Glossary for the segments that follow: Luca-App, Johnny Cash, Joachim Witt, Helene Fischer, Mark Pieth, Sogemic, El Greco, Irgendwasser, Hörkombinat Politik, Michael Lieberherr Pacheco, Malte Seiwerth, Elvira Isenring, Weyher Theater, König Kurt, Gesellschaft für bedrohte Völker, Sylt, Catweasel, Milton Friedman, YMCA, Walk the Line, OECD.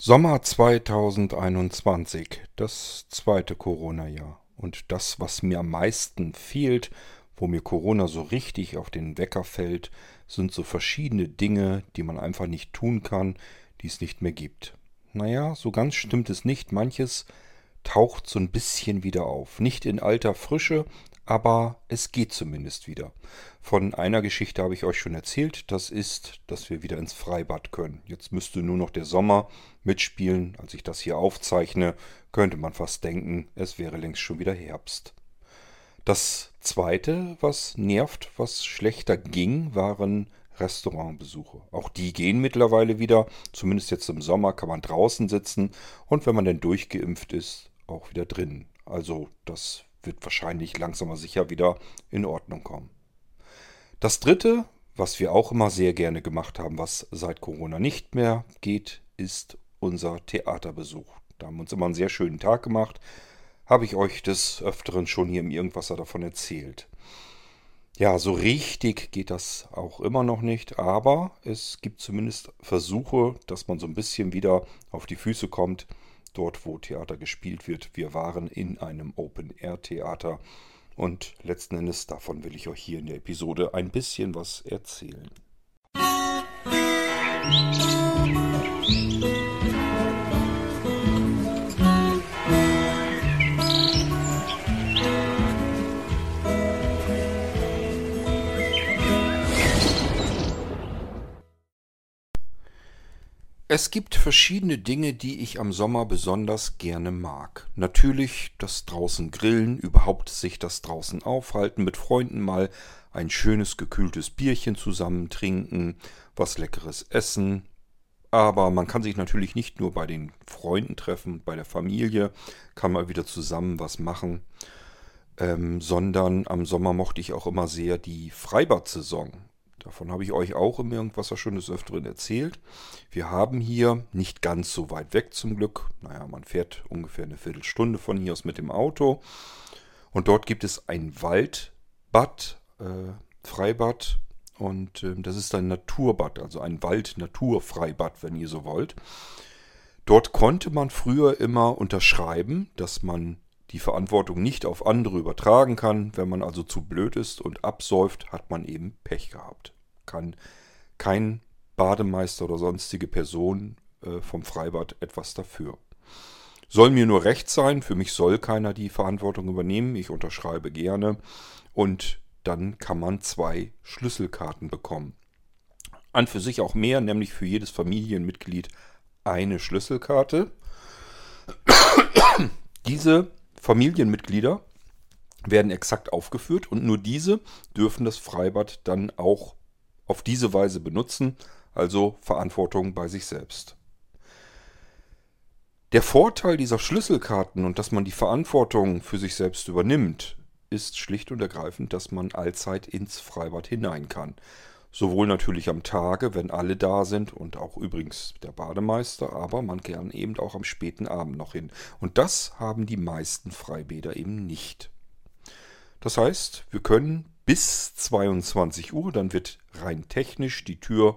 Sommer 2021, das zweite Corona-Jahr. Und das, was mir am meisten fehlt, wo mir Corona so richtig auf den Wecker fällt, sind so verschiedene Dinge, die man einfach nicht tun kann, die es nicht mehr gibt. Naja, so ganz stimmt es nicht. Manches taucht so ein bisschen wieder auf. Nicht in alter Frische, aber es geht zumindest wieder. Von einer Geschichte habe ich euch schon erzählt. Das ist, dass wir wieder ins Freibad können. Jetzt müsste nur noch der Sommer mitspielen. Als ich das hier aufzeichne, könnte man fast denken, es wäre längst schon wieder Herbst. Das Zweite, was nervt, was schlechter ging, waren Restaurantbesuche. Auch die gehen mittlerweile wieder. Zumindest jetzt im Sommer kann man draußen sitzen. Und wenn man dann durchgeimpft ist, auch wieder drinnen. Also das wird wahrscheinlich langsam aber sicher wieder in Ordnung kommen. Das Dritte, was wir auch immer sehr gerne gemacht haben, was seit Corona nicht mehr geht, ist unser Theaterbesuch. Da haben wir uns immer einen sehr schönen Tag gemacht. Habe ich euch des Öfteren schon hier im Irgendwasser davon erzählt. Ja, so richtig geht das auch immer noch nicht, aber es gibt zumindest Versuche, dass man so ein bisschen wieder auf die Füße kommt, dort wo Theater gespielt wird. Wir waren in einem Open-Air-Theater und letzten Endes davon will ich euch hier in der Episode ein bisschen was erzählen. Es gibt verschiedene Dinge, die ich am Sommer besonders gerne mag. Natürlich das draußen Grillen, überhaupt sich das draußen aufhalten, mit Freunden mal ein schönes gekühltes Bierchen zusammen trinken, was Leckeres essen. Aber man kann sich natürlich nicht nur bei den Freunden treffen, bei der Familie, kann mal wieder zusammen was machen. Sondern am Sommer mochte ich auch immer sehr die Freibad-Saison. Davon habe ich euch auch im Irgendwasser schon des Öfteren erzählt. Wir haben hier nicht ganz so weit weg zum Glück. Naja, man fährt ungefähr eine Viertelstunde von hier aus mit dem Auto. Und dort gibt es ein Waldbad, Freibad. Und das ist ein Naturbad, also ein Wald-Natur-Freibad, wenn ihr so wollt. Dort konnte man früher immer unterschreiben, dass man die Verantwortung nicht auf andere übertragen kann. Wenn man also zu blöd ist und absäuft, hat man eben Pech gehabt. Kann kein Bademeister oder sonstige Person vom Freibad etwas dafür. Soll mir nur recht sein, für mich soll keiner die Verantwortung übernehmen. Ich unterschreibe gerne und dann kann man 2 Schlüsselkarten bekommen. An für sich auch mehr, nämlich für jedes Familienmitglied eine Schlüsselkarte. Diese Familienmitglieder werden exakt aufgeführt und nur diese dürfen das Freibad dann auch auf diese Weise benutzen, also Verantwortung bei sich selbst. Der Vorteil dieser Schlüsselkarten und dass man die Verantwortung für sich selbst übernimmt, ist schlicht und ergreifend, dass man allzeit ins Freibad hinein kann. Sowohl natürlich am Tage, wenn alle da sind und auch übrigens der Bademeister, aber man kann eben auch am späten Abend noch hin. Und das haben die meisten Freibäder eben nicht. Das heißt, wir können bis 22 Uhr, dann wird rein technisch die Tür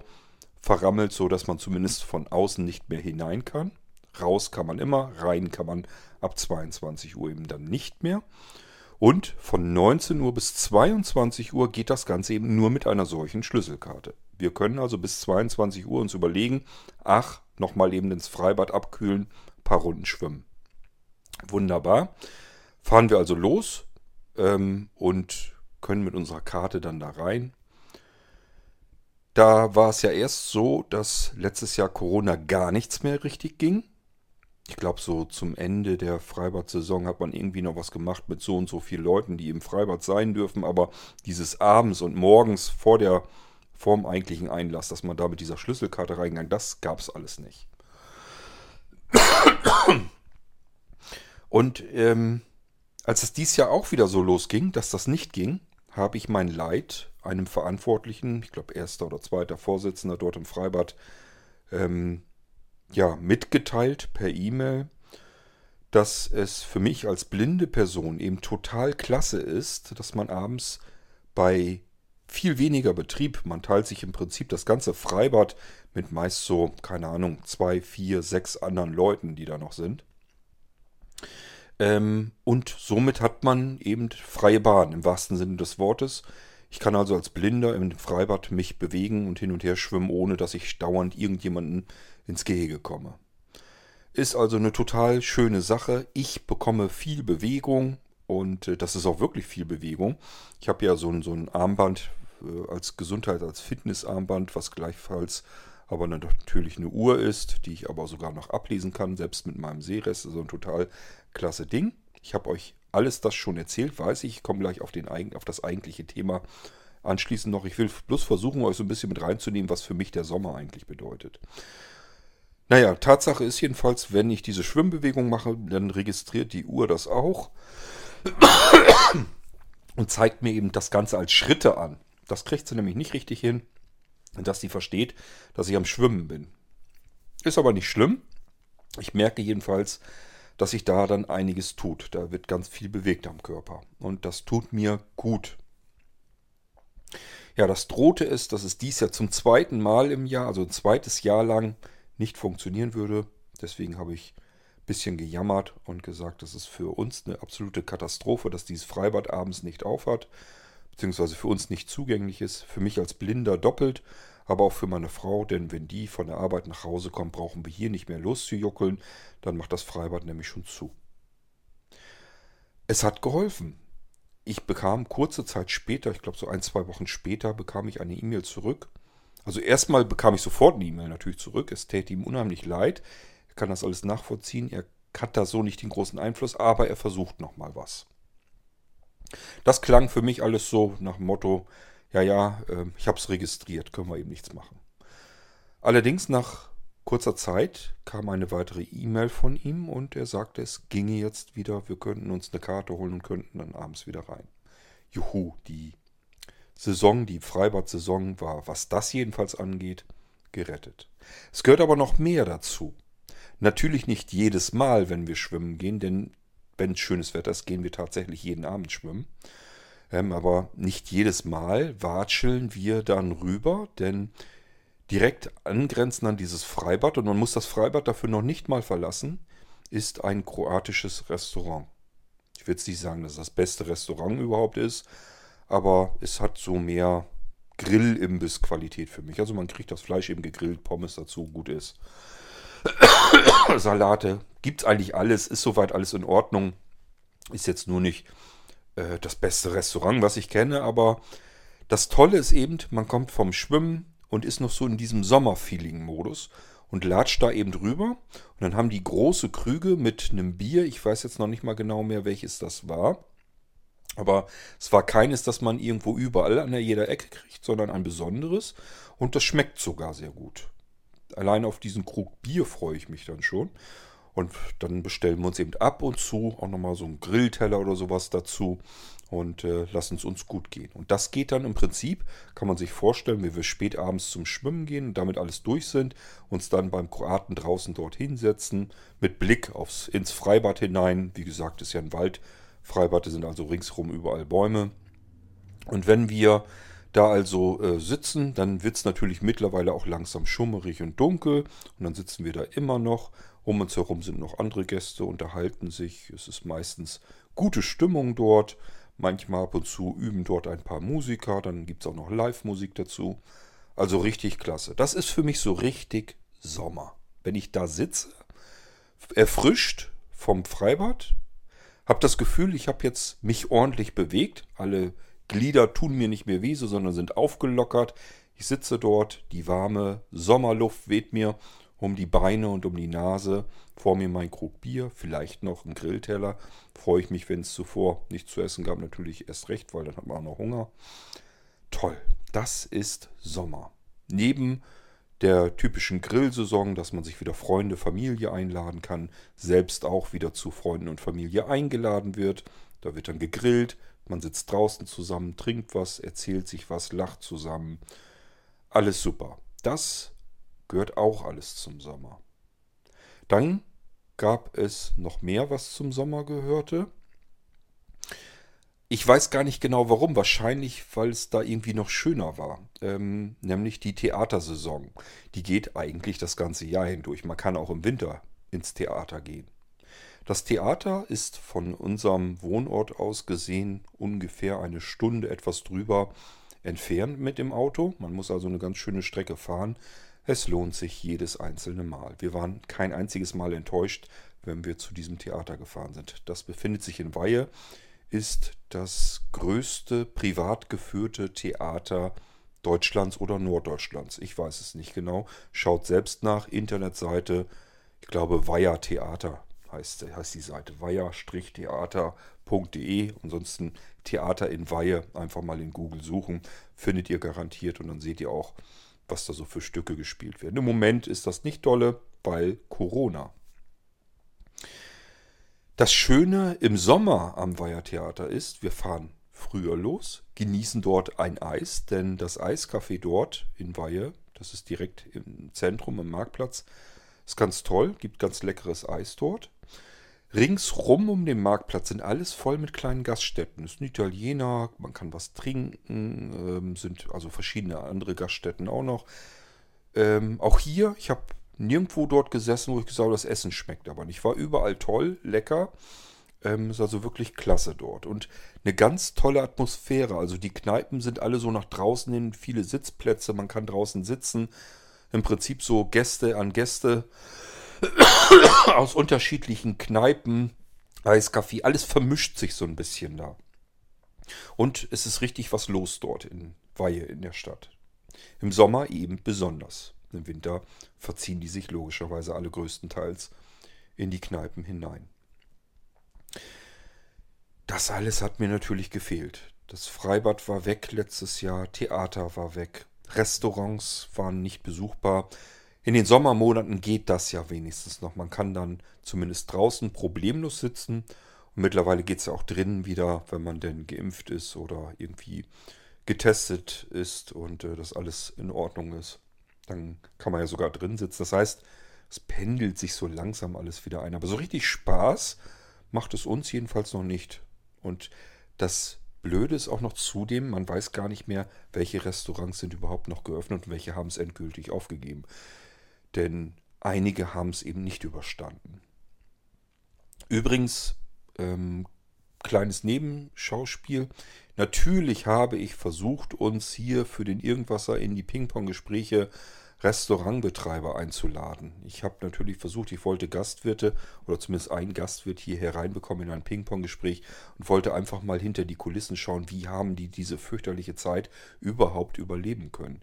verrammelt, sodass man zumindest von außen nicht mehr hinein kann. Raus kann man immer, rein kann man ab 22 Uhr eben dann nicht mehr. Und von 19 Uhr bis 22 Uhr geht das Ganze eben nur mit einer solchen Schlüsselkarte. Wir können also bis 22 Uhr uns überlegen, ach, nochmal eben ins Freibad abkühlen, ein paar Runden schwimmen. Wunderbar. Fahren wir also los und können mit unserer Karte dann da rein. Da war es ja erst so, dass letztes Jahr Corona gar nichts mehr richtig ging. Ich glaube, so zum Ende der Freibad-Saison hat man irgendwie noch was gemacht mit so und so vielen Leuten, die im Freibad sein dürfen. Aber dieses abends und morgens vorm eigentlichen Einlass, dass man da mit dieser Schlüsselkarte reingegangen, das gab es alles nicht. Und als es dieses Jahr auch wieder so losging, dass das nicht ging, habe ich mein Leid einem Verantwortlichen, ich glaube 1. oder 2. Vorsitzender dort im Freibad, mitgeteilt per E-Mail, dass es für mich als blinde Person eben total klasse ist, dass man abends bei viel weniger Betrieb. Man teilt sich im Prinzip das ganze Freibad mit meist so, keine Ahnung, 2, 4, 6 anderen Leuten, die da noch sind. Und somit hat man eben freie Bahn, im wahrsten Sinne des Wortes. Ich kann also als Blinder im Freibad mich bewegen und hin und her schwimmen, ohne dass ich dauernd irgendjemanden ins Gehege komme. Ist also eine total schöne Sache. Ich bekomme viel Bewegung und das ist auch wirklich viel Bewegung. Ich habe ja so ein Armband als Gesundheit, als Fitnessarmband, was gleichfalls aber natürlich eine Uhr ist, die ich aber sogar noch ablesen kann, selbst mit meinem Sehrest. Also ein total klasse Ding. Ich habe euch alles das schon erzählt, weiß ich. Ich komme gleich auf das eigentliche Thema anschließend noch. Ich will bloß versuchen, euch so ein bisschen mit reinzunehmen, was für mich der Sommer eigentlich bedeutet. Naja, Tatsache ist jedenfalls, wenn ich diese Schwimmbewegung mache, dann registriert die Uhr das auch und zeigt mir eben das Ganze als Schritte an. Das kriegt sie nämlich nicht richtig hin, dass sie versteht, dass ich am Schwimmen bin. Ist aber nicht schlimm. Ich merke jedenfalls, dass sich da dann einiges tut. Da wird ganz viel bewegt am Körper und das tut mir gut. Ja, das Drohte ist, dass es dies Jahr zum zweiten Mal im Jahr, also ein zweites Jahr lang, nicht funktionieren würde. Deswegen habe ich ein bisschen gejammert und gesagt, das ist für uns eine absolute Katastrophe, dass dieses Freibad abends nicht auf hat, beziehungsweise für uns nicht zugänglich ist. Für mich als Blinder doppelt, aber auch für meine Frau, denn wenn die von der Arbeit nach Hause kommt, brauchen wir hier nicht mehr loszujuckeln, dann macht das Freibad nämlich schon zu. Es hat geholfen. Ich bekam kurze Zeit später, ich glaube so 1, 2 Wochen später, bekam ich eine E-Mail zurück. Also erstmal bekam ich sofort eine E-Mail natürlich zurück. Es täte ihm unheimlich leid. Er kann das alles nachvollziehen. Er hat da so nicht den großen Einfluss, aber er versucht nochmal was. Das klang für mich alles so nach dem Motto, ja, ich habe es registriert, können wir eben nichts machen. Allerdings nach kurzer Zeit kam eine weitere E-Mail von ihm und er sagte, es ginge jetzt wieder, wir könnten uns eine Karte holen und könnten dann abends wieder rein. Juhu, die Freibad-Saison war, was das jedenfalls angeht, gerettet. Es gehört aber noch mehr dazu. Natürlich nicht jedes Mal, wenn wir schwimmen gehen, denn wenn es schönes Wetter ist, gehen wir tatsächlich jeden Abend schwimmen. Aber nicht jedes Mal watscheln wir dann rüber, denn direkt angrenzend an dieses Freibad, und man muss das Freibad dafür noch nicht mal verlassen, ist ein kroatisches Restaurant. Ich will jetzt nicht sagen, dass es das beste Restaurant überhaupt ist, aber es hat so mehr Grill-Imbiss-Qualität für mich. Also man kriegt das Fleisch eben gegrillt, Pommes dazu, gut ist. Salate, gibt's eigentlich alles, ist soweit alles in Ordnung. Ist jetzt nur nicht das beste Restaurant, was ich kenne, aber das Tolle ist eben, man kommt vom Schwimmen und ist noch so in diesem Sommer-Feeling-Modus und latscht da eben drüber. Und dann haben die große Krüge mit einem Bier, ich weiß jetzt noch nicht mal genau mehr, welches das war. Aber es war keines, das man irgendwo überall an jeder Ecke kriegt, sondern ein besonderes. Und das schmeckt sogar sehr gut. Allein auf diesen Krug Bier freue ich mich dann schon. Und dann bestellen wir uns eben ab und zu auch nochmal so einen Grillteller oder sowas dazu und lassen es uns gut gehen. Und das geht dann im Prinzip, kann man sich vorstellen, wenn wir spät abends zum Schwimmen gehen und damit alles durch sind, uns dann beim Kroaten draußen dort hinsetzen, mit Blick ins Freibad hinein. Wie gesagt, ist ja ein Wald. Freibade sind also ringsherum überall Bäume. Und wenn wir da also sitzen, dann wird es natürlich mittlerweile auch langsam schummerig und dunkel. Und dann sitzen wir da immer noch. Um uns herum sind noch andere Gäste, unterhalten sich. Es ist meistens gute Stimmung dort. Manchmal ab und zu üben dort ein paar Musiker. Dann gibt es auch noch Live-Musik dazu. Also richtig klasse. Das ist für mich so richtig Sommer. Wenn ich da sitze, erfrischt vom Freibad, habe das Gefühl, ich habe jetzt mich ordentlich bewegt. Alle Glieder tun mir nicht mehr weh, sondern sind aufgelockert. Ich sitze dort, die warme Sommerluft weht mir um die Beine und um die Nase. Vor mir mein Krug Bier, vielleicht noch ein Grillteller. Freue ich mich, wenn es zuvor nichts zu essen gab. Natürlich erst recht, weil dann hat man auch noch Hunger. Toll, das ist Sommer. Neben der typischen Grillsaison, dass man sich wieder Freunde, Familie einladen kann, selbst auch wieder zu Freunden und Familie eingeladen wird. Da wird dann gegrillt, man sitzt draußen zusammen, trinkt was, erzählt sich was, lacht zusammen. Alles super. Das gehört auch alles zum Sommer. Dann gab es noch mehr, was zum Sommer gehörte. Ich weiß gar nicht genau warum. Wahrscheinlich, weil es da irgendwie noch schöner war. Nämlich die Theatersaison. Die geht eigentlich das ganze Jahr hindurch. Man kann auch im Winter ins Theater gehen. Das Theater ist von unserem Wohnort aus gesehen ungefähr eine Stunde etwas drüber entfernt mit dem Auto. Man muss also eine ganz schöne Strecke fahren. Es lohnt sich jedes einzelne Mal. Wir waren kein einziges Mal enttäuscht, wenn wir zu diesem Theater gefahren sind. Das befindet sich in Weyhe. Ist das größte privat geführte Theater Deutschlands oder Norddeutschlands. Ich weiß es nicht genau. Schaut selbst nach. Internetseite, ich glaube Weyher Theater heißt die Seite. Weyher-theater.de. Ansonsten Theater in Weyhe. Einfach mal in Google suchen. Findet ihr garantiert und dann seht ihr auch, was da so für Stücke gespielt werden. Im Moment ist das nicht dolle, weil Corona. Das Schöne im Sommer am Weyher Theater ist, wir fahren früher los, genießen dort ein Eis, denn das Eiscafé dort in Weyhe, das ist direkt im Zentrum, im Marktplatz, ist ganz toll, gibt ganz leckeres Eis dort. Ringsrum um den Marktplatz sind alles voll mit kleinen Gaststätten. Es ist ein Italiener, man kann was trinken, sind also verschiedene andere Gaststätten auch noch. Auch hier, ich habe nirgendwo dort gesessen, wo ich gesagt habe, das Essen schmeckt aber nicht. War überall toll, lecker. Ist also wirklich klasse dort. Und eine ganz tolle Atmosphäre. Also die Kneipen sind alle so nach draußen hin, viele Sitzplätze, man kann draußen sitzen. Im Prinzip so Gäste an Gäste aus unterschiedlichen Kneipen, Eiskaffee, alles vermischt sich so ein bisschen da. Und es ist richtig was los dort in Weyhe in der Stadt. Im Sommer eben besonders. Im Winter verziehen die sich logischerweise alle größtenteils in die Kneipen hinein. Das alles hat mir natürlich gefehlt. Das Freibad war weg letztes Jahr, Theater war weg, Restaurants waren nicht besuchbar. In den Sommermonaten geht das ja wenigstens noch. Man kann dann zumindest draußen problemlos sitzen. Und mittlerweile geht es ja auch drinnen wieder, wenn man denn geimpft ist oder irgendwie getestet ist und das alles in Ordnung ist. Dann kann man ja sogar drin sitzen. Das heißt, es pendelt sich so langsam alles wieder ein. Aber so richtig Spaß macht es uns jedenfalls noch nicht. Und das Blöde ist auch noch zudem, man weiß gar nicht mehr, welche Restaurants sind überhaupt noch geöffnet und welche haben es endgültig aufgegeben. Denn einige haben es eben nicht überstanden. Übrigens, kleines Nebenschauspiel. Natürlich habe ich versucht, uns hier für den Irgendwasser in die Ping-Pong-Gespräche Restaurantbetreiber einzuladen. Ich habe natürlich versucht, ich wollte Gastwirte oder zumindest einen Gastwirt hier hereinbekommen in ein Ping-Pong-Gespräch und wollte einfach mal hinter die Kulissen schauen, wie haben die diese fürchterliche Zeit überhaupt überleben können.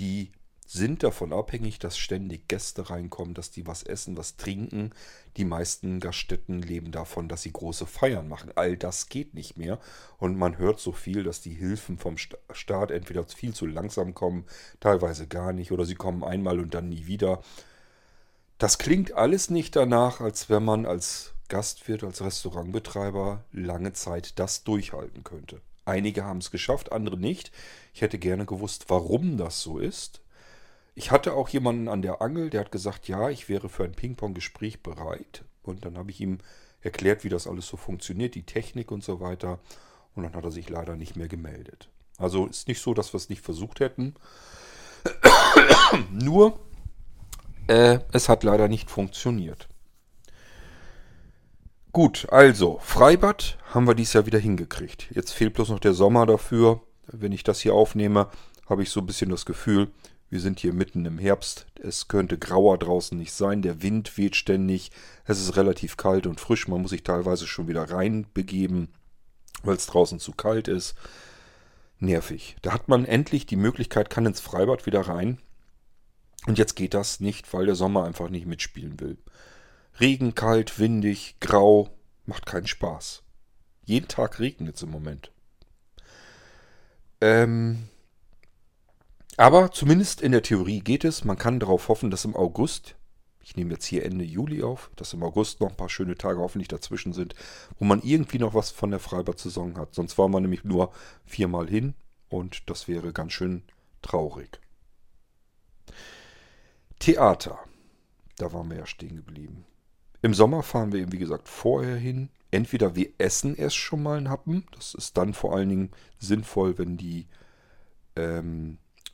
Die sind davon abhängig, dass ständig Gäste reinkommen, dass die was essen, was trinken. Die meisten Gaststätten leben davon, dass sie große Feiern machen. All das geht nicht mehr. Und man hört so viel, dass die Hilfen vom Staat entweder viel zu langsam kommen, teilweise gar nicht, oder sie kommen einmal und dann nie wieder. Das klingt alles nicht danach, als wenn man als Gastwirt, als Restaurantbetreiber lange Zeit das durchhalten könnte. Einige haben es geschafft, andere nicht. Ich hätte gerne gewusst, warum das so ist. Ich hatte auch jemanden an der Angel, der hat gesagt, ja, ich wäre für ein Ping-Pong-Gespräch bereit. Und dann habe ich ihm erklärt, wie das alles so funktioniert, die Technik und so weiter. Und dann hat er sich leider nicht mehr gemeldet. Also ist nicht so, dass wir es nicht versucht hätten. Nur, es hat leider nicht funktioniert. Gut, also, Freibad haben wir dieses Jahr wieder hingekriegt. Jetzt fehlt bloß noch der Sommer dafür. Wenn ich das hier aufnehme, habe ich so ein bisschen das Gefühl, wir sind hier mitten im Herbst, es könnte grauer draußen nicht sein, der Wind weht ständig, es ist relativ kalt und frisch, man muss sich teilweise schon wieder reinbegeben, weil es draußen zu kalt ist. Nervig. Da hat man endlich die Möglichkeit, kann ins Freibad wieder rein und jetzt geht das nicht, weil der Sommer einfach nicht mitspielen will. Regen, kalt, windig, grau, macht keinen Spaß. Jeden Tag regnet es im Moment. Aber zumindest in der Theorie geht es. Man kann darauf hoffen, dass im August, ich nehme jetzt hier Ende Juli auf, dass im August noch ein paar schöne Tage hoffentlich dazwischen sind, wo man irgendwie noch was von der Freibad-Saison hat. Sonst war man nämlich nur 4-mal hin und das wäre ganz schön traurig. Theater, da waren wir ja stehen geblieben. Im Sommer fahren wir eben, wie gesagt, vorher hin. Entweder wir essen erst schon mal einen Happen. Das ist dann vor allen Dingen sinnvoll, wenn die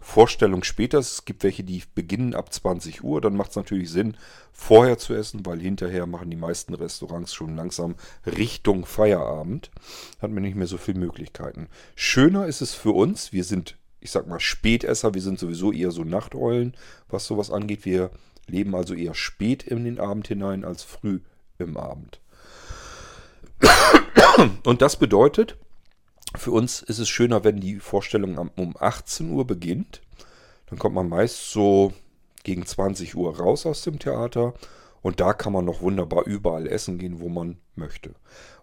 Vorstellung später ist. Es gibt welche, die beginnen ab 20 Uhr. Dann macht es natürlich Sinn, vorher zu essen, weil hinterher machen die meisten Restaurants schon langsam Richtung Feierabend. Hat man nicht mehr so viele Möglichkeiten. Schöner ist es für uns. Wir sind, ich sag mal, Spätesser. Wir sind sowieso eher so Nachteulen, was sowas angeht. Wir leben also eher spät in den Abend hinein als früh im Abend. Und das bedeutet, für uns ist es schöner, wenn die Vorstellung um 18 Uhr beginnt. Dann kommt man meist so gegen 20 Uhr raus aus dem Theater. Und da kann man noch wunderbar überall essen gehen, wo man möchte.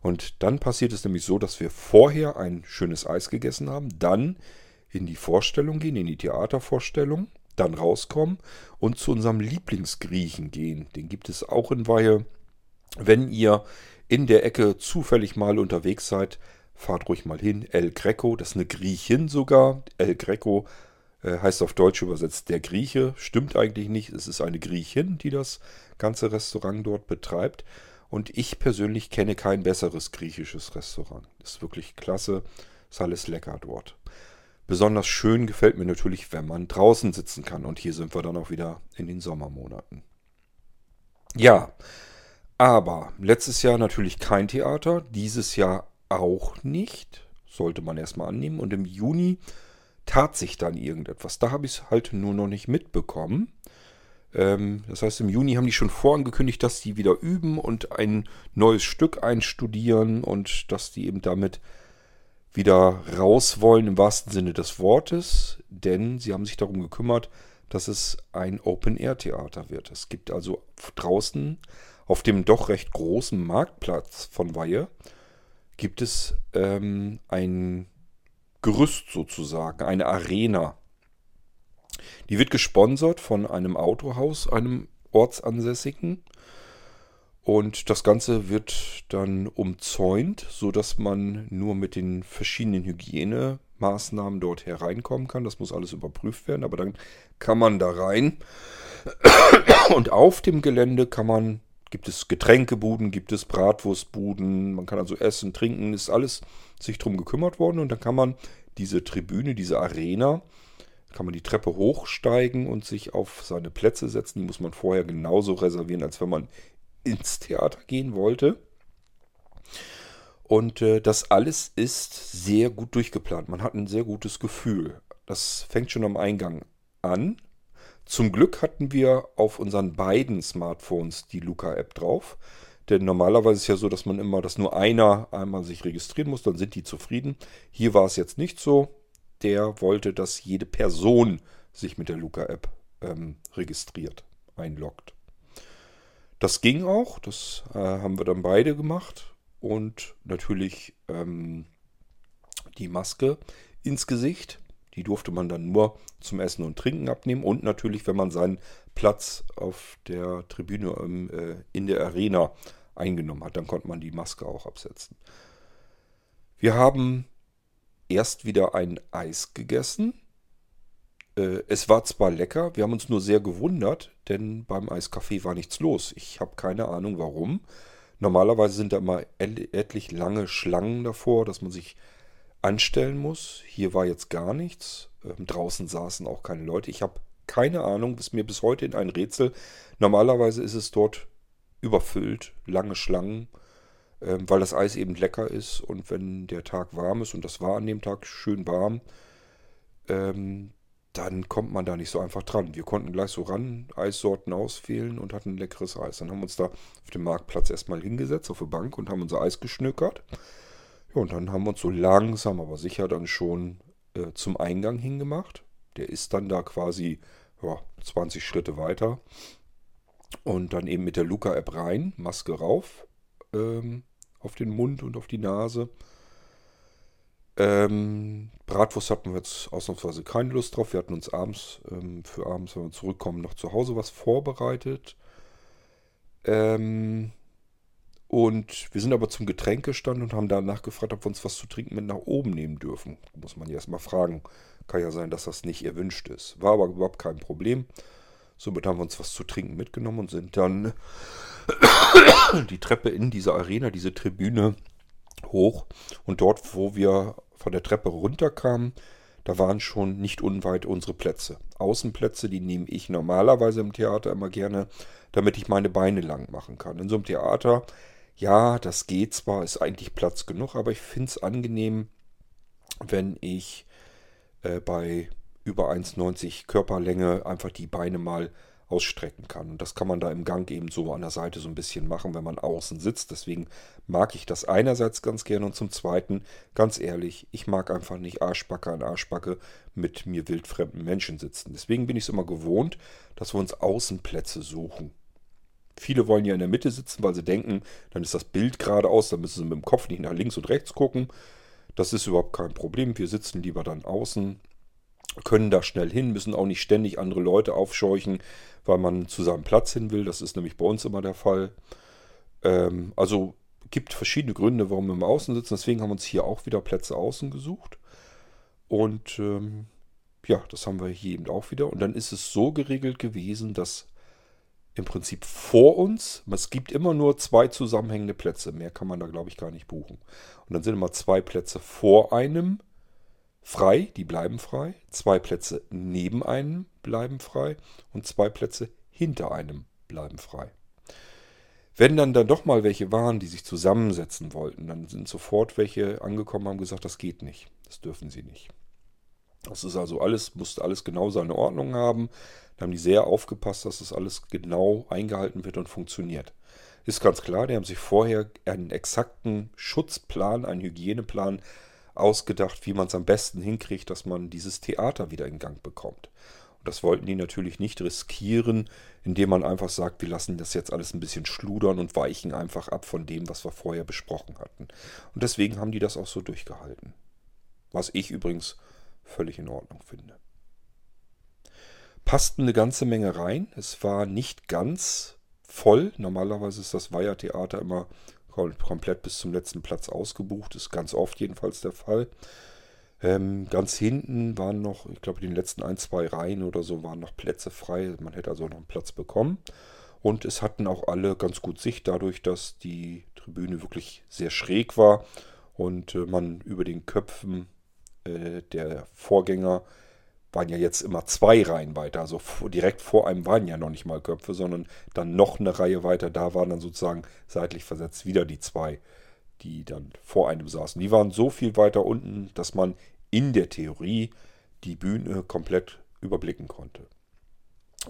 Und dann passiert es nämlich so, dass wir vorher ein schönes Eis gegessen haben, dann in die Vorstellung gehen, in die Theatervorstellung, dann rauskommen und zu unserem Lieblingsgriechen gehen. Den gibt es auch in Weyhe. Wenn ihr in der Ecke zufällig mal unterwegs seid, fahrt ruhig mal hin. El Greco, das ist eine Griechin sogar. El Greco heißt auf Deutsch übersetzt der Grieche. Stimmt eigentlich nicht. Es ist eine Griechin, die das ganze Restaurant dort betreibt. Und ich persönlich kenne kein besseres griechisches Restaurant. Ist wirklich klasse. Ist alles lecker dort. Besonders schön gefällt mir natürlich, wenn man draußen sitzen kann. Und hier sind wir dann auch wieder in den Sommermonaten. Ja, aber letztes Jahr natürlich kein Theater, dieses Jahr auch nicht, sollte man erstmal annehmen. Und im Juni tat sich dann irgendetwas, da habe ich es halt nur noch nicht mitbekommen. Das heißt, im Juni haben die schon vorangekündigt, dass die wieder üben und ein neues Stück einstudieren und dass die eben damit wieder raus wollen, im wahrsten Sinne des Wortes. Denn sie haben sich darum gekümmert, dass es ein Open-Air-Theater wird. Es gibt also draußen auf dem doch recht großen Marktplatz von Weyhe gibt es ein Gerüst sozusagen, eine Arena. Die wird gesponsert von einem Autohaus, einem Ortsansässigen. Und das Ganze wird dann umzäunt, sodass man nur mit den verschiedenen Hygienemaßnahmen dort hereinkommen kann. Das muss alles überprüft werden, aber dann kann man da rein. Und auf dem Gelände gibt es Getränkebuden, gibt es Bratwurstbuden, man kann also essen, trinken, ist alles sich drum gekümmert worden. Und dann kann man diese Tribüne, diese Arena, kann man die Treppe hochsteigen und sich auf seine Plätze setzen. Die muss man vorher genauso reservieren, als wenn man ins Theater gehen wollte. Und das alles ist sehr gut durchgeplant. Man hat ein sehr gutes Gefühl. Das fängt schon am Eingang an. Zum Glück hatten wir auf unseren beiden Smartphones die Luca-App drauf. Denn normalerweise ist es ja so, dass man immer, dass nur einer einmal sich registrieren muss, dann sind die zufrieden. Hier war es jetzt nicht so. Der wollte, dass jede Person sich mit der Luca-App registriert, einloggt. Das ging auch, das haben wir dann beide gemacht. Und natürlich die Maske ins Gesicht. Die durfte man dann nur zum Essen und Trinken abnehmen. Und natürlich, wenn man seinen Platz auf der Tribüne in der Arena eingenommen hat, dann konnte man die Maske auch absetzen. Wir haben erst wieder ein Eis gegessen. Es war zwar lecker, wir haben uns nur sehr gewundert, denn beim Eiscafé war nichts los. Ich habe keine Ahnung, warum. Normalerweise sind da immer etlich lange Schlangen davor, dass man sich anstellen muss. Hier war jetzt gar nichts. Draußen saßen auch keine Leute. Ich habe keine Ahnung, ist mir bis heute in ein Rätsel. Normalerweise ist es dort überfüllt, lange Schlangen, weil das Eis eben lecker ist und wenn der Tag warm ist, und das war an dem Tag schön warm, dann kommt man da nicht so einfach dran. Wir konnten gleich so ran, Eissorten auswählen und hatten leckeres Eis. Dann haben wir uns da auf dem Marktplatz erstmal hingesetzt, auf eine Bank und haben unser Eis geschnökert. Ja, und dann haben wir uns so langsam, aber sicher dann schon zum Eingang hingemacht. Der ist dann da quasi 20 Schritte weiter. Und dann eben mit der Luca-App rein, Maske rauf, auf den Mund und auf die Nase. Bratwurst hatten wir jetzt ausnahmsweise keine Lust drauf. Wir hatten uns für abends, wenn wir zurückkommen, noch zu Hause was vorbereitet. Und wir sind aber zum Getränkestand und haben danach gefragt, ob wir uns was zu trinken mit nach oben nehmen dürfen. Muss man ja erstmal fragen. Kann ja sein, dass das nicht erwünscht ist. War aber überhaupt kein Problem. Somit haben wir uns was zu trinken mitgenommen und sind dann die Treppe in diese Arena, diese Tribüne hoch. Und dort, wo wir von der Treppe runterkamen, da waren schon nicht unweit unsere Plätze. Außenplätze, die nehme ich normalerweise im Theater immer gerne, damit ich meine Beine lang machen kann. In so einem Theater, ja, das geht zwar, ist eigentlich Platz genug, aber ich finde es angenehm, wenn ich bei über 1,90 Körperlänge einfach die Beine mal ausstrecken kann. Und das kann man da im Gang eben so an der Seite so ein bisschen machen, wenn man außen sitzt. Deswegen mag ich das einerseits ganz gerne und zum Zweiten, ganz ehrlich, ich mag einfach nicht Arschbacke an Arschbacke mit mir wildfremden Menschen sitzen. Deswegen bin ich es immer gewohnt, dass wir uns Außenplätze suchen. Viele wollen ja in der Mitte sitzen, weil sie denken, dann ist das Bild geradeaus, dann müssen sie mit dem Kopf nicht nach links und rechts gucken. Das ist überhaupt kein Problem. Wir sitzen lieber dann außen, können da schnell hin, müssen auch nicht ständig andere Leute aufscheuchen, weil man zu seinem Platz hin will. Das ist nämlich bei uns immer der Fall. Also gibt verschiedene Gründe, warum wir im Außen sitzen. Deswegen haben wir uns hier auch wieder Plätze außen gesucht. Und ja, das haben wir hier eben auch wieder. Und dann ist es so geregelt gewesen, dass im Prinzip vor uns, es gibt immer nur 2 zusammenhängende Plätze. Mehr kann man da, glaube ich, gar nicht buchen. Und dann sind immer 2 Plätze vor einem frei, die bleiben frei. 2 Plätze neben einem bleiben frei. Und 2 Plätze hinter einem bleiben frei. Wenn dann doch mal welche waren, die sich zusammensetzen wollten, dann sind sofort welche angekommen und haben gesagt, das geht nicht. Das dürfen sie nicht. Das ist also alles, musste alles genau seine Ordnung haben. Da haben die sehr aufgepasst, dass das alles genau eingehalten wird und funktioniert. Ist ganz klar, die haben sich vorher einen exakten Schutzplan, einen Hygieneplan ausgedacht, wie man es am besten hinkriegt, dass man dieses Theater wieder in Gang bekommt. Und das wollten die natürlich nicht riskieren, indem man einfach sagt, wir lassen das jetzt alles ein bisschen schludern und weichen einfach ab von dem, was wir vorher besprochen hatten. Und deswegen haben die das auch so durchgehalten. Was ich übrigens völlig in Ordnung finde. Passten eine ganze Menge rein. Es war nicht ganz voll. Normalerweise ist das Weyher Theater immer komplett bis zum letzten Platz ausgebucht. Ist ganz oft jedenfalls der Fall. Ganz hinten waren noch, ich glaube, in den letzten 1, 2 Reihen oder so waren noch Plätze frei. Man hätte also noch einen Platz bekommen. Und es hatten auch alle ganz gut Sicht, dadurch, dass die Tribüne wirklich sehr schräg war und man über den Köpfen der Vorgänger waren ja jetzt immer 2 Reihen weiter. Also direkt vor einem waren ja noch nicht mal Köpfe, sondern dann noch eine Reihe weiter. Da waren dann sozusagen seitlich versetzt wieder die 2, die dann vor einem saßen. Die waren so viel weiter unten, dass man in der Theorie die Bühne komplett überblicken konnte.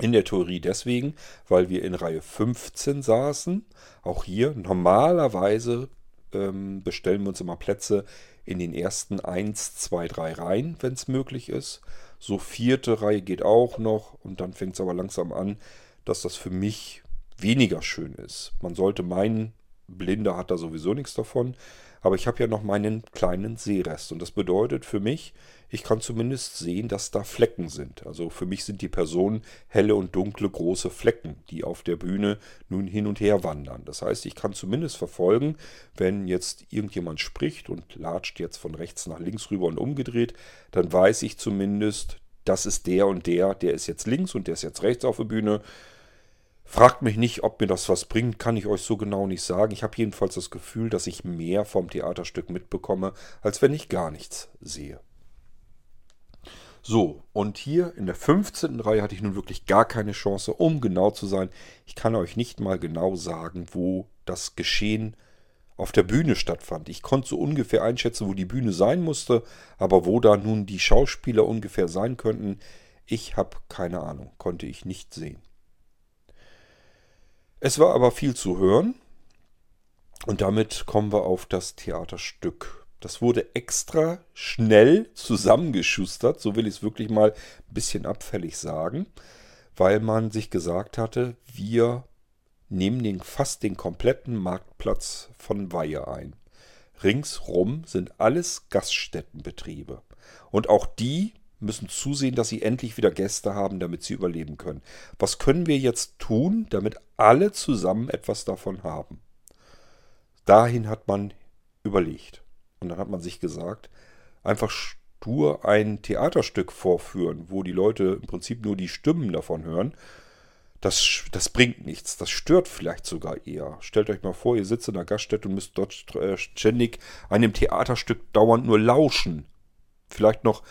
In der Theorie deswegen, weil wir in Reihe 15 saßen. Auch hier normalerweise bestellen wir uns immer Plätze in den ersten 1, 2, 3 Reihen, wenn es möglich ist. So 4. Reihe geht auch noch und dann fängt es aber langsam an, dass das für mich weniger schön ist. Man sollte meinen, Blinder hat da sowieso nichts davon, aber ich habe ja noch meinen kleinen Sehrest und das bedeutet für mich, ich kann zumindest sehen, dass da Flecken sind. Also für mich sind die Personen helle und dunkle große Flecken, die auf der Bühne nun hin und her wandern. Das heißt, ich kann zumindest verfolgen, wenn jetzt irgendjemand spricht und latscht jetzt von rechts nach links rüber und umgedreht, dann weiß ich zumindest, das ist der und der ist jetzt links und der ist jetzt rechts auf der Bühne. Fragt mich nicht, ob mir das was bringt, kann ich euch so genau nicht sagen. Ich habe jedenfalls das Gefühl, dass ich mehr vom Theaterstück mitbekomme, als wenn ich gar nichts sehe. So, und hier in der 15. Reihe hatte ich nun wirklich gar keine Chance, um genau zu sein. Ich kann euch nicht mal genau sagen, wo das Geschehen auf der Bühne stattfand. Ich konnte so ungefähr einschätzen, wo die Bühne sein musste, aber wo da nun die Schauspieler ungefähr sein könnten, ich habe keine Ahnung, konnte ich nicht sehen. Es war aber viel zu hören und damit kommen wir auf das Theaterstück. Das wurde extra schnell zusammengeschustert, so will ich es wirklich mal ein bisschen abfällig sagen, weil man sich gesagt hatte, wir nehmen fast den kompletten Marktplatz von Weyhe ein. Ringsrum sind alles Gaststättenbetriebe und auch die müssen zusehen, dass sie endlich wieder Gäste haben, damit sie überleben können. Was können wir jetzt tun, damit alle zusammen etwas davon haben? Dahin hat man überlegt. Und dann hat man sich gesagt, einfach stur ein Theaterstück vorführen, wo die Leute im Prinzip nur die Stimmen davon hören. Das bringt nichts. Das stört vielleicht sogar eher. Stellt euch mal vor, ihr sitzt in der Gaststätte und müsst dort ständig einem Theaterstück dauernd nur lauschen. Vielleicht noch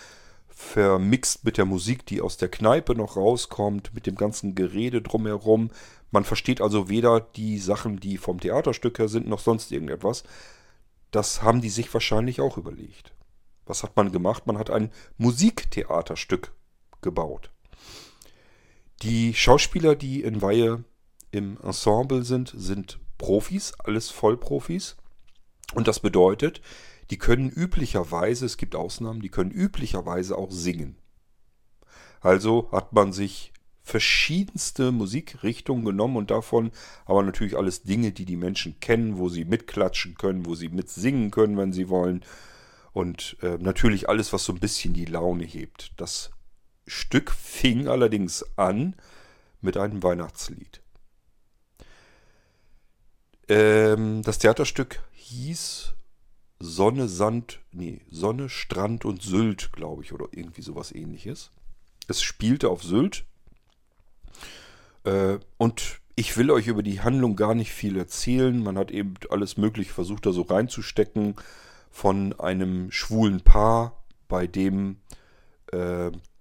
vermixt mit der Musik, die aus der Kneipe noch rauskommt, mit dem ganzen Gerede drumherum. Man versteht also weder die Sachen, die vom Theaterstück her sind, noch sonst irgendetwas. Das haben die sich wahrscheinlich auch überlegt. Was hat man gemacht? Man hat ein Musiktheaterstück gebaut. Die Schauspieler, die in Weyhe im Ensemble sind, sind Profis, alles Vollprofis. Und das bedeutet, die können üblicherweise, es gibt Ausnahmen, die können üblicherweise auch singen. Also hat man sich verschiedenste Musikrichtungen genommen und davon aber natürlich alles Dinge, die die Menschen kennen, wo sie mitklatschen können, wo sie mitsingen können, wenn sie wollen. Und natürlich alles, was so ein bisschen die Laune hebt. Das Stück fing allerdings an mit einem Weihnachtslied. Das Theaterstück hieß Sonne, Strand und Sylt, glaube ich, oder irgendwie sowas Ähnliches. Es spielte auf Sylt. Und ich will euch über die Handlung gar nicht viel erzählen. Man hat eben alles Mögliche versucht, da so reinzustecken von einem schwulen Paar, bei dem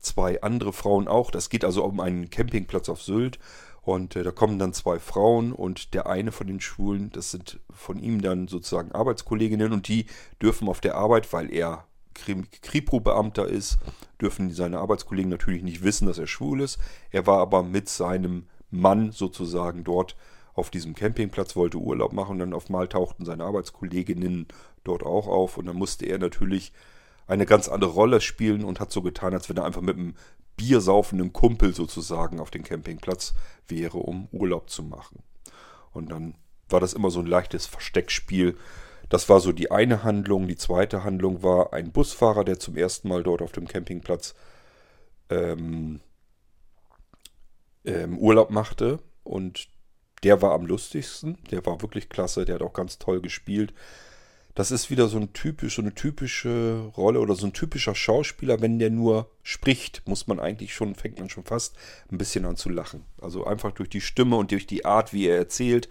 zwei andere Frauen auch. Das geht also um einen Campingplatz auf Sylt. Und da kommen dann zwei Frauen und der eine von den Schwulen, das sind von ihm dann sozusagen Arbeitskolleginnen und die dürfen auf der Arbeit, weil er Kripo-Beamter ist, dürfen seine Arbeitskollegen natürlich nicht wissen, dass er schwul ist. Er war aber mit seinem Mann sozusagen dort auf diesem Campingplatz, wollte Urlaub machen und dann auf einmal tauchten seine Arbeitskolleginnen dort auch auf und dann musste er natürlich eine ganz andere Rolle spielen und hat so getan, als wenn er einfach mit einem biersaufenden Kumpel sozusagen auf den Campingplatz wäre, um Urlaub zu machen. Und dann war das immer so ein leichtes Versteckspiel. Das war so die eine Handlung. Die zweite Handlung war ein Busfahrer, der zum ersten Mal dort auf dem Campingplatz Urlaub machte. Und der war am lustigsten. Der war wirklich klasse. Der hat auch ganz toll gespielt. Das ist wieder so eine typische Rolle oder so ein typischer Schauspieler, wenn der nur spricht, fängt man schon fast ein bisschen an zu lachen. Also einfach durch die Stimme und durch die Art, wie er erzählt.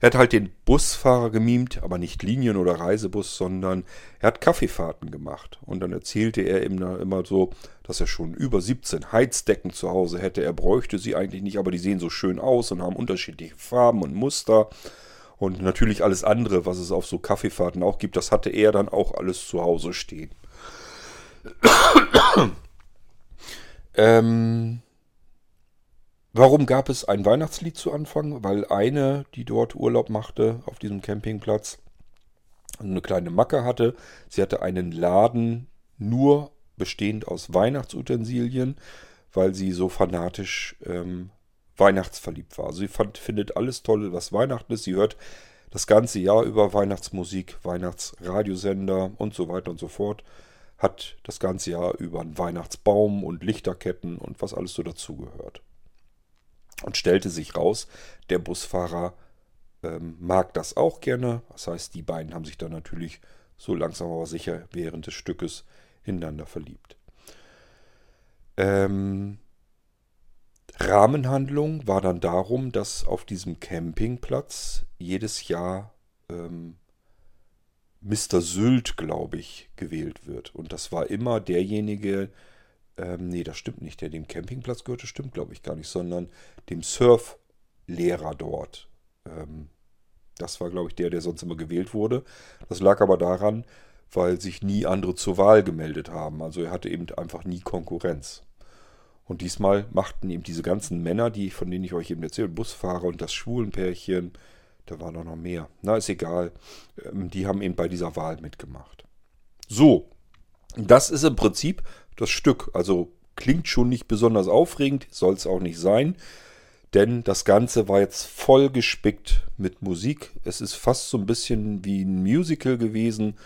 Er hat halt den Busfahrer gemimt, aber nicht Linien- oder Reisebus, sondern er hat Kaffeefahrten gemacht. Und dann erzählte er immer so, dass er schon über 17 Heizdecken zu Hause hätte. Er bräuchte sie eigentlich nicht, aber die sehen so schön aus und haben unterschiedliche Farben und Muster. Und natürlich alles andere, was es auf so Kaffeefahrten auch gibt, das hatte er dann auch alles zu Hause stehen. Warum gab es ein Weihnachtslied zu Anfang? Weil eine, die dort Urlaub machte auf diesem Campingplatz, eine kleine Macke hatte. Sie hatte einen Laden nur bestehend aus Weihnachtsutensilien, weil sie so fanatisch weihnachtsverliebt war. Also sie findet alles toll, was Weihnachten ist. Sie hört das ganze Jahr über Weihnachtsmusik, Weihnachtsradiosender und so weiter und so fort. Hat das ganze Jahr über einen Weihnachtsbaum und Lichterketten und was alles so dazugehört. Und stellte sich raus, der Busfahrer mag das auch gerne. Das heißt, die beiden haben sich dann natürlich so langsam aber sicher während des Stückes ineinander verliebt. Rahmenhandlung war dann darum, dass auf diesem Campingplatz jedes Jahr Mr. Sylt, glaube ich, gewählt wird. Und das war immer derjenige, das stimmt nicht, der dem Campingplatz gehörte, stimmt, glaube ich, gar nicht, sondern dem Surflehrer dort. Das war, glaube ich, der sonst immer gewählt wurde. Das lag aber daran, weil sich nie andere zur Wahl gemeldet haben. Also er hatte eben einfach nie Konkurrenz. Und diesmal machten eben diese ganzen Männer, von denen ich euch eben erzähle, Busfahrer und das Schwulenpärchen, da waren doch noch mehr. Na, ist egal. Die haben eben bei dieser Wahl mitgemacht. So, das ist im Prinzip das Stück. Also klingt schon nicht besonders aufregend, soll es auch nicht sein. Denn das Ganze war jetzt voll gespickt mit Musik. Es ist fast so ein bisschen wie ein Musical gewesen.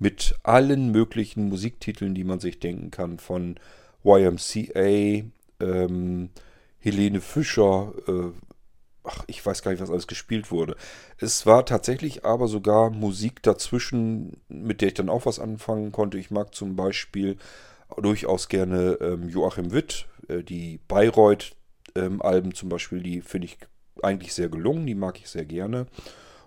Mit allen möglichen Musiktiteln, die man sich denken kann, von YMCA, Helene Fischer, ich weiß gar nicht, was alles gespielt wurde. Es war tatsächlich aber sogar Musik dazwischen, mit der ich dann auch was anfangen konnte. Ich mag zum Beispiel durchaus gerne Joachim Witt, die Bayreuth Alben zum Beispiel, die finde ich eigentlich sehr gelungen, die mag ich sehr gerne.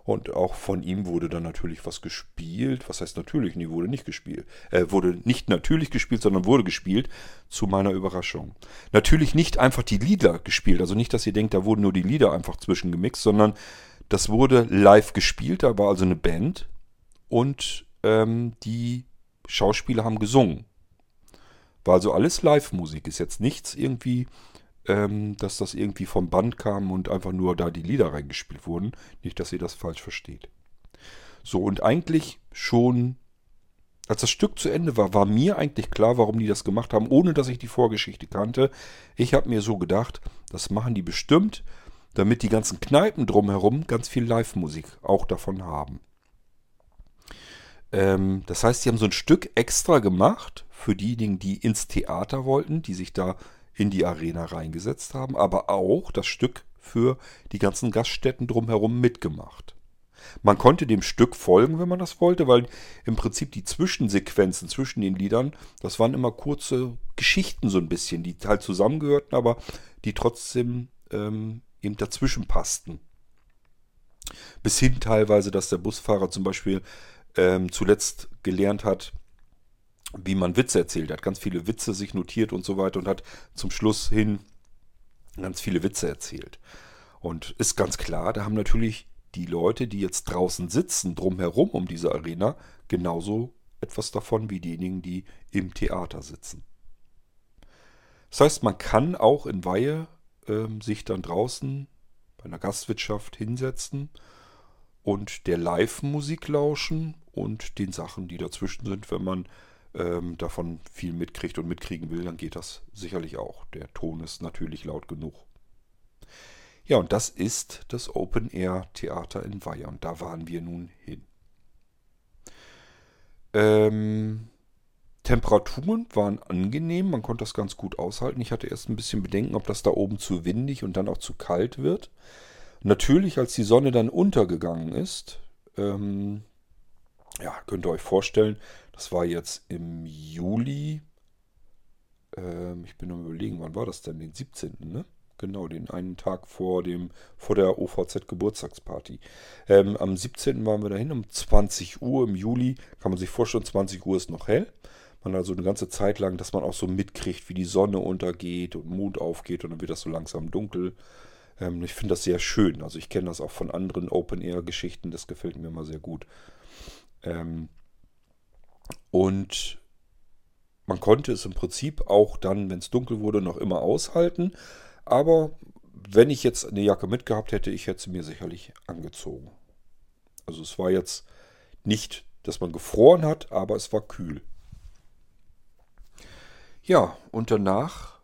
Und auch von ihm wurde dann natürlich was gespielt. Was heißt natürlich? Nee, wurde nicht gespielt. Wurde nicht natürlich gespielt, sondern wurde gespielt, zu meiner Überraschung. Natürlich nicht einfach die Lieder gespielt. Also nicht, dass ihr denkt, da wurden nur die Lieder einfach zwischengemixt, sondern das wurde live gespielt. Da war also eine Band und die Schauspieler haben gesungen. War also alles Live-Musik. Ist jetzt nichts irgendwie, dass das irgendwie vom Band kam und einfach nur da die Lieder reingespielt wurden. Nicht, dass ihr das falsch versteht. So, und eigentlich schon, als das Stück zu Ende war, war mir eigentlich klar, warum die das gemacht haben, ohne dass ich die Vorgeschichte kannte. Ich habe mir so gedacht, das machen die bestimmt, damit die ganzen Kneipen drumherum ganz viel Live-Musik auch davon haben. Das heißt, die haben so ein Stück extra gemacht für diejenigen, die ins Theater wollten, die sich da in die Arena reingesetzt haben, aber auch das Stück für die ganzen Gaststätten drumherum mitgemacht. Man konnte dem Stück folgen, wenn man das wollte, weil im Prinzip die Zwischensequenzen zwischen den Liedern, das waren immer kurze Geschichten so ein bisschen, die halt zusammengehörten, aber die trotzdem eben dazwischen passten. Bis hin teilweise, dass der Busfahrer zum Beispiel zuletzt gelernt hat, wie man Witze erzählt hat, ganz viele Witze sich notiert und so weiter und hat zum Schluss hin ganz viele Witze erzählt. Und ist ganz klar, da haben natürlich die Leute, die jetzt draußen sitzen, drumherum um diese Arena, genauso etwas davon wie diejenigen, die im Theater sitzen. Das heißt, man kann auch in Weyhe sich dann draußen bei einer Gastwirtschaft hinsetzen und der Live-Musik lauschen und den Sachen, die dazwischen sind, wenn man davon viel mitkriegt und mitkriegen will, dann geht das sicherlich auch. Der Ton ist natürlich laut genug. Ja, und das ist das Open-Air-Theater in Weyhe und da waren wir nun hin. Temperaturen waren angenehm, man konnte das ganz gut aushalten. Ich hatte erst ein bisschen Bedenken, ob das da oben zu windig und dann auch zu kalt wird. Natürlich, als die Sonne dann untergegangen ist, ja, könnt ihr euch vorstellen, das war jetzt im Juli, ich bin am Überlegen, wann war das denn, den 17., ne? Genau, den einen Tag vor der OVZ-Geburtstagsparty. Am 17. waren wir dahin, um 20 Uhr im Juli, kann man sich vorstellen, 20 Uhr ist noch hell. Man hat also eine ganze Zeit lang, dass man auch so mitkriegt, wie die Sonne untergeht und Mond aufgeht und dann wird das so langsam dunkel. Ich finde das sehr schön, also ich kenne das auch von anderen Open-Air-Geschichten, das gefällt mir immer sehr gut. Und man konnte es im Prinzip auch dann, wenn es dunkel wurde, noch immer aushalten. Aber wenn ich jetzt eine Jacke mitgehabt hätte, ich hätte sie mir sicherlich angezogen. Also es war jetzt nicht, dass man gefroren hat, aber es war kühl. Ja, und danach,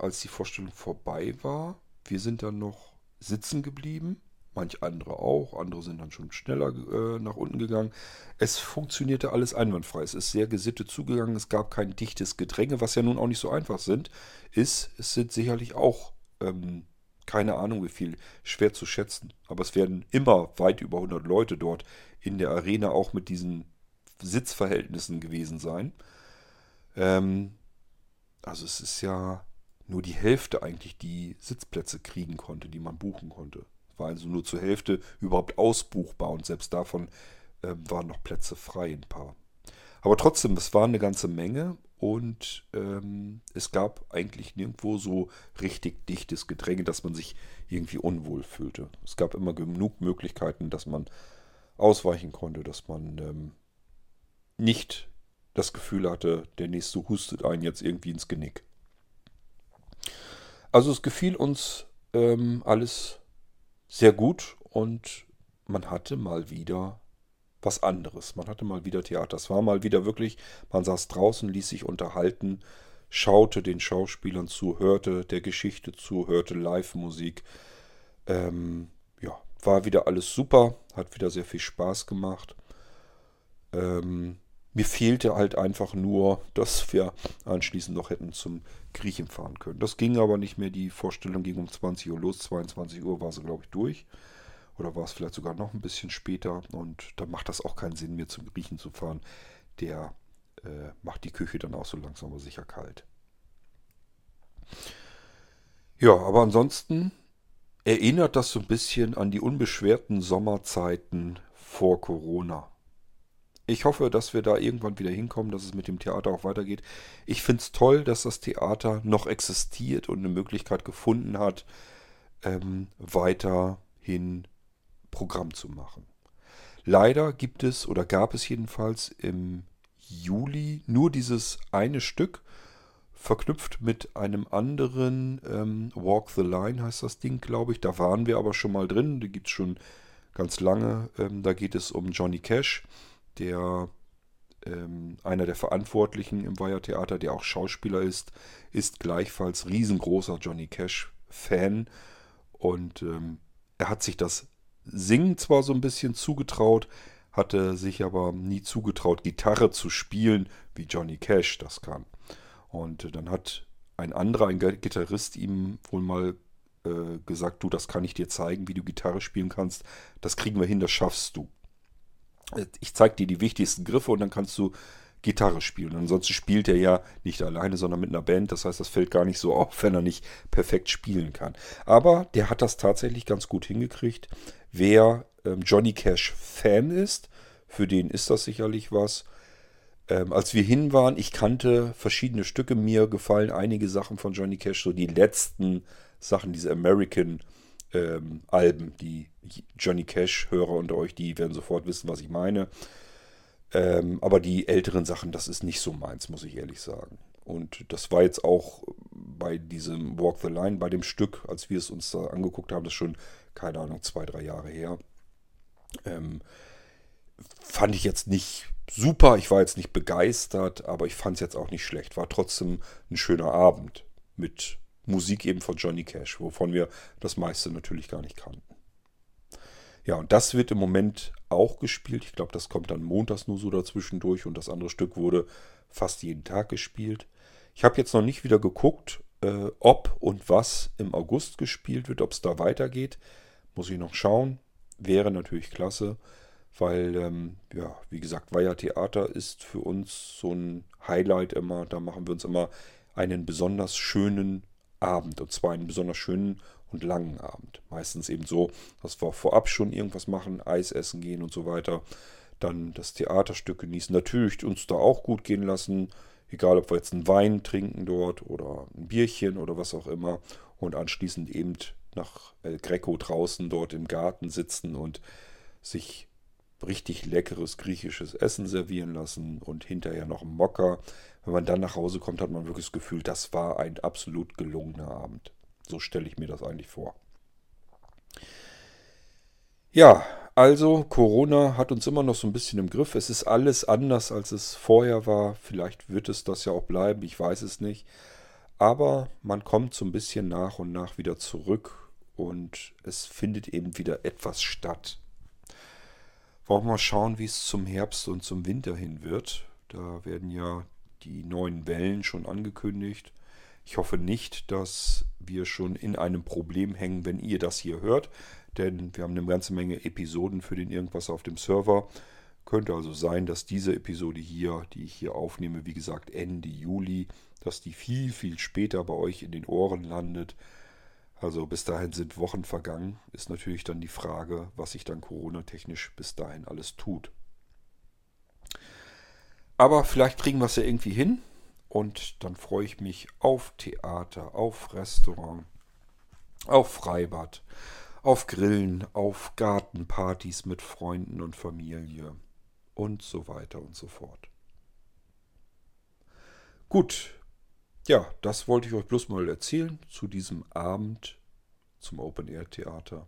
als die Vorstellung vorbei war, wir sind dann noch sitzen geblieben. Manch andere auch, andere sind dann schon schneller nach unten gegangen. Es funktionierte alles einwandfrei. Es ist sehr gesittet zugegangen, es gab kein dichtes Gedränge, was ja nun auch nicht so einfach es sind sicherlich auch, keine Ahnung wie viel, schwer zu schätzen. Aber es werden immer weit über 100 Leute dort in der Arena auch mit diesen Sitzverhältnissen gewesen sein. Also es ist ja nur die Hälfte eigentlich, die Sitzplätze kriegen konnte, die man buchen konnte. War also nur zur Hälfte überhaupt ausbuchbar und selbst davon waren noch Plätze frei, ein paar. Aber trotzdem, es war eine ganze Menge und es gab eigentlich nirgendwo so richtig dichtes Gedränge, dass man sich irgendwie unwohl fühlte. Es gab immer genug Möglichkeiten, dass man ausweichen konnte, dass man nicht das Gefühl hatte, der Nächste hustet einen jetzt irgendwie ins Genick. Also es gefiel uns alles sehr gut und man hatte mal wieder was anderes. Man hatte mal wieder Theater. Es war mal wieder wirklich, man saß draußen, ließ sich unterhalten, schaute den Schauspielern zu, hörte der Geschichte zu, hörte Live-Musik. Ja, war wieder alles super, hat wieder sehr viel Spaß gemacht. Mir fehlte halt einfach nur, dass wir anschließend noch hätten zum Griechen fahren können. Das ging aber nicht mehr. Die Vorstellung ging um 20 Uhr los. 22 Uhr war sie, glaube ich, durch. Oder war es vielleicht sogar noch ein bisschen später. Und dann macht das auch keinen Sinn mehr, zum Griechen zu fahren. Der macht die Küche dann auch so langsam aber sicher kalt. Ja, aber ansonsten erinnert das so ein bisschen an die unbeschwerten Sommerzeiten vor Corona. Ich hoffe, dass wir da irgendwann wieder hinkommen, dass es mit dem Theater auch weitergeht. Ich finde es toll, dass das Theater noch existiert und eine Möglichkeit gefunden hat, weiterhin Programm zu machen. Leider gibt es oder gab es jedenfalls im Juli nur dieses eine Stück, verknüpft mit einem anderen, Walk the Line heißt das Ding, glaube ich. Da waren wir aber schon mal drin, die gibt es schon ganz lange. Da geht es um Johnny Cash, der einer der Verantwortlichen im Weyher Theater, der auch Schauspieler ist, ist gleichfalls riesengroßer Johnny Cash-Fan. Und er hat sich das Singen zwar so ein bisschen zugetraut, hatte sich aber nie zugetraut, Gitarre zu spielen, wie Johnny Cash das kann. Und dann hat ein Gitarrist ihm wohl mal gesagt, du, das kann ich dir zeigen, wie du Gitarre spielen kannst. Das kriegen wir hin, das schaffst du. Ich zeig dir die wichtigsten Griffe und dann kannst du Gitarre spielen. Und ansonsten spielt er ja nicht alleine, sondern mit einer Band. Das heißt, das fällt gar nicht so auf, wenn er nicht perfekt spielen kann. Aber der hat das tatsächlich ganz gut hingekriegt. Wer Johnny Cash Fan ist, für den ist das sicherlich was. Als wir hin waren, ich kannte verschiedene Stücke, mir gefallen einige Sachen von Johnny Cash, so die letzten Sachen, diese American-Alben, die Johnny Cash-Hörer unter euch, die werden sofort wissen, was ich meine. Aber die älteren Sachen, das ist nicht so meins, muss ich ehrlich sagen. Und das war jetzt auch bei diesem Walk the Line, bei dem Stück, als wir es uns da angeguckt haben, das ist schon, keine Ahnung, 2-3 Jahre her. Fand ich jetzt nicht super, ich war jetzt nicht begeistert, aber ich fand es jetzt auch nicht schlecht. War trotzdem ein schöner Abend mit Musik eben von Johnny Cash, wovon wir das meiste natürlich gar nicht kannten. Ja, und das wird im Moment auch gespielt. Ich glaube, das kommt dann montags nur so dazwischendurch und das andere Stück wurde fast jeden Tag gespielt. Ich habe jetzt noch nicht wieder geguckt, ob und was im August gespielt wird, ob es da weitergeht. Muss ich noch schauen. Wäre natürlich klasse. Weil, ja, wie gesagt, Weyher Theater ist für uns so ein Highlight immer. Da machen wir uns immer einen besonders schönen Abend. Und zwar einen besonders schönen und langen Abend. Meistens eben so, dass wir vorab schon irgendwas machen, Eis essen gehen und so weiter. Dann das Theaterstück genießen. Natürlich uns da auch gut gehen lassen. Egal, ob wir jetzt einen Wein trinken dort oder ein Bierchen oder was auch immer. Und anschließend eben nach El Greco draußen dort im Garten sitzen und sich richtig leckeres griechisches Essen servieren lassen und hinterher noch einen Mokka. Wenn man dann nach Hause kommt, hat man wirklich das Gefühl, das war ein absolut gelungener Abend. So stelle ich mir das eigentlich vor. Ja, also Corona hat uns immer noch so ein bisschen im Griff. Es ist alles anders, als es vorher war. Vielleicht wird es das ja auch bleiben, ich weiß es nicht. Aber man kommt so ein bisschen nach und nach wieder zurück und es findet eben wieder etwas statt. Brauchen wir mal schauen, wie es zum Herbst und zum Winter hin wird. Da werden ja die neuen Wellen schon angekündigt. Ich hoffe nicht, dass wir schon in einem Problem hängen, wenn ihr das hier hört. Denn wir haben eine ganze Menge Episoden für den Irgendwasser auf dem Server. Könnte also sein, dass diese Episode hier, die ich hier aufnehme, wie gesagt Ende Juli, dass die viel, viel später bei euch in den Ohren landet. Also bis dahin sind Wochen vergangen, ist natürlich dann die Frage, was sich dann coronatechnisch bis dahin alles tut. Aber vielleicht kriegen wir es ja irgendwie hin und dann freue ich mich auf Theater, auf Restaurant, auf Freibad, auf Grillen, auf Gartenpartys mit Freunden und Familie und so weiter und so fort. Gut. Ja, das wollte ich euch bloß mal erzählen zu diesem Abend zum Open-Air-Theater.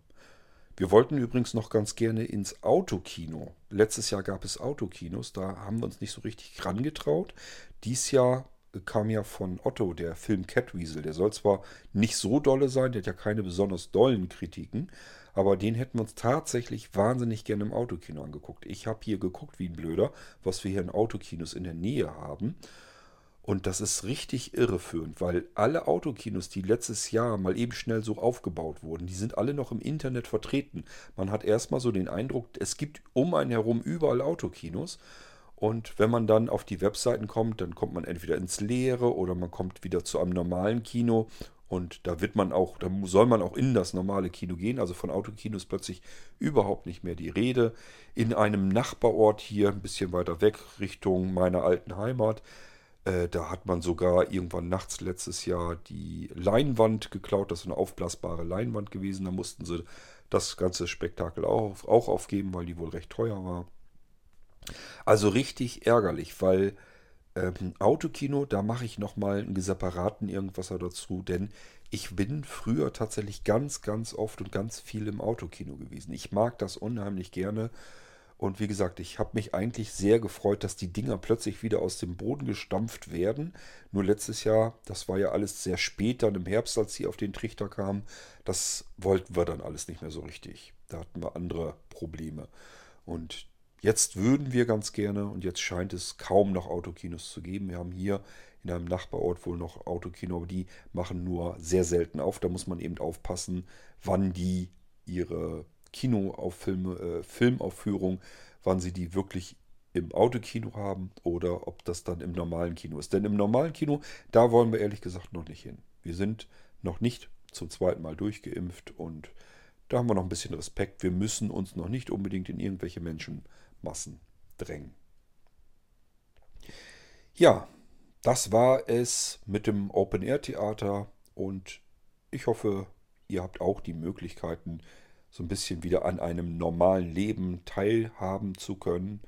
Wir wollten übrigens noch ganz gerne ins Autokino. Letztes Jahr gab es Autokinos, da haben wir uns nicht so richtig rangetraut. Dies Jahr kam ja von Otto der Film Catweasel. Der soll zwar nicht so dolle sein, der hat ja keine besonders dollen Kritiken, aber den hätten wir uns tatsächlich wahnsinnig gerne im Autokino angeguckt. Ich habe hier geguckt wie ein Blöder, was wir hier in Autokinos in der Nähe haben. Und das ist richtig irreführend, weil alle Autokinos, die letztes Jahr mal eben schnell so aufgebaut wurden, die sind alle noch im Internet vertreten. Man hat erstmal so den Eindruck, es gibt um einen herum überall Autokinos. Und wenn man dann auf die Webseiten kommt, dann kommt man entweder ins Leere oder man kommt wieder zu einem normalen Kino. Und da wird man auch, da soll man auch in das normale Kino gehen. Also von Autokinos plötzlich überhaupt nicht mehr die Rede. In einem Nachbarort hier, ein bisschen weiter weg, Richtung meiner alten Heimat, da hat man sogar irgendwann nachts letztes Jahr die Leinwand geklaut. Das ist eine aufblasbare Leinwand gewesen. Da mussten sie das ganze Spektakel auch aufgeben, weil die wohl recht teuer war. Also richtig ärgerlich, weil... Autokino, da mache ich nochmal einen separaten Irgendwasser dazu, denn ich bin früher tatsächlich ganz, ganz oft und ganz viel im Autokino gewesen. Ich mag das unheimlich gerne und wie gesagt, ich habe mich eigentlich sehr gefreut, dass die Dinger plötzlich wieder aus dem Boden gestampft werden. Nur letztes Jahr, das war ja alles sehr spät dann im Herbst, als sie auf den Trichter kamen, das wollten wir dann alles nicht mehr so richtig. Da hatten wir andere Probleme und jetzt würden wir ganz gerne, und jetzt scheint es kaum noch Autokinos zu geben. Wir haben hier in einem Nachbarort wohl noch Autokino, aber die machen nur sehr selten auf. Da muss man eben aufpassen, wann die ihre Filmaufführung, wann sie die wirklich im Autokino haben oder ob das dann im normalen Kino ist. Denn im normalen Kino, da wollen wir ehrlich gesagt noch nicht hin. Wir sind noch nicht zum zweiten Mal durchgeimpft und da haben wir noch ein bisschen Respekt. Wir müssen uns noch nicht unbedingt in irgendwelche Menschenmassen drängen. Ja, das war es mit dem Open-Air-Theater und ich hoffe, ihr habt auch die Möglichkeiten, so ein bisschen wieder an einem normalen Leben teilhaben zu können.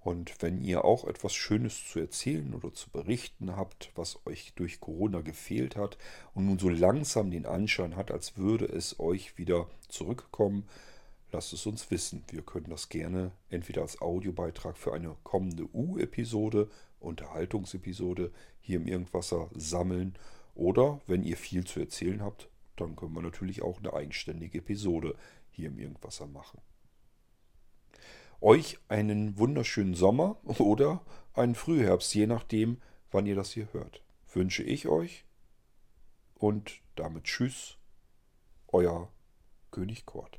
Und wenn ihr auch etwas Schönes zu erzählen oder zu berichten habt, was euch durch Corona gefehlt hat und nun so langsam den Anschein hat, als würde es euch wieder zurückkommen, lasst es uns wissen. Wir können das gerne entweder als Audiobeitrag für eine kommende U-Episode, Unterhaltungsepisode, hier im Irgendwasser sammeln. Oder, wenn ihr viel zu erzählen habt, dann können wir natürlich auch eine eigenständige Episode hier im Irgendwasser machen. Euch einen wunderschönen Sommer oder einen Frühherbst, je nachdem, wann ihr das hier hört. Wünsche ich euch und damit tschüss, euer König Kurt.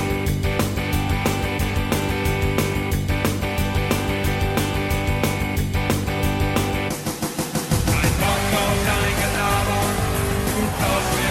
Ein Bock auf dein Gelaber, du